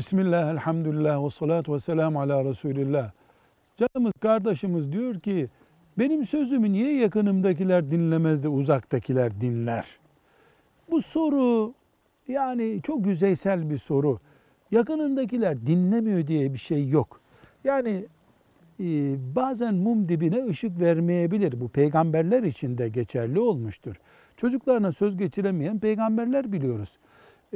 Bismillah, elhamdülillah ve salatu ve selamu ala Resulillah. Canımız kardeşimiz diyor ki, benim sözümü niye yakınımdakiler dinlemez de uzaktakiler dinler? Bu soru yani çok yüzeysel bir soru. Yakınındakiler dinlemiyor diye bir şey yok. Yani bazen mum dibine ışık vermeyebilir. Bu peygamberler için de geçerli olmuştur. Çocuklarına söz geçiremeyen peygamberler biliyoruz.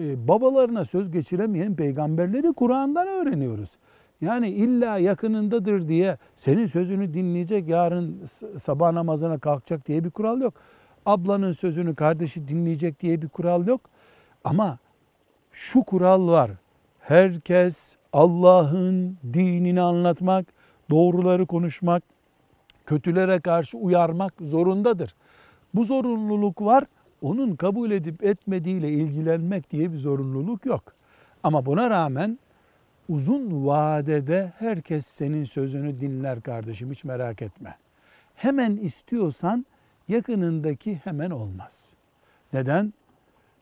Babalarına söz geçiremeyen peygamberleri Kur'an'dan öğreniyoruz. Yani illa yakınındadır diye senin sözünü dinleyecek, yarın sabah namazına kalkacak diye bir kural yok. Ablanın sözünü kardeşi dinleyecek diye bir kural yok. Ama şu kural var. Herkes Allah'ın dinini anlatmak, doğruları konuşmak, kötülere karşı uyarmak zorundadır. Bu zorunluluk var. Onun kabul edip etmediğiyle ilgilenmek diye bir zorunluluk yok. Ama buna rağmen uzun vadede herkes senin sözünü dinler kardeşim, hiç merak etme. Hemen istiyorsan yakınındaki hemen olmaz. Neden?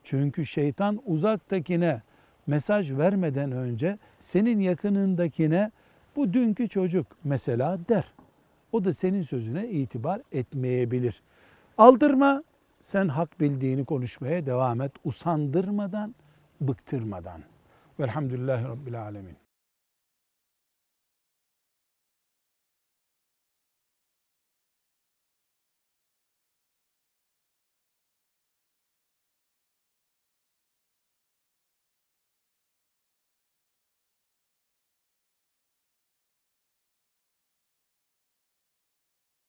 Çünkü şeytan uzaktakine mesaj vermeden önce senin yakınındakine bu dünkü çocuk mesela der. O da senin sözüne itibar etmeyebilir. Aldırma, sen hak bildiğini konuşmaya devam et. Usandırmadan, bıktırmadan. Velhamdülillahi Rabbil Alemin.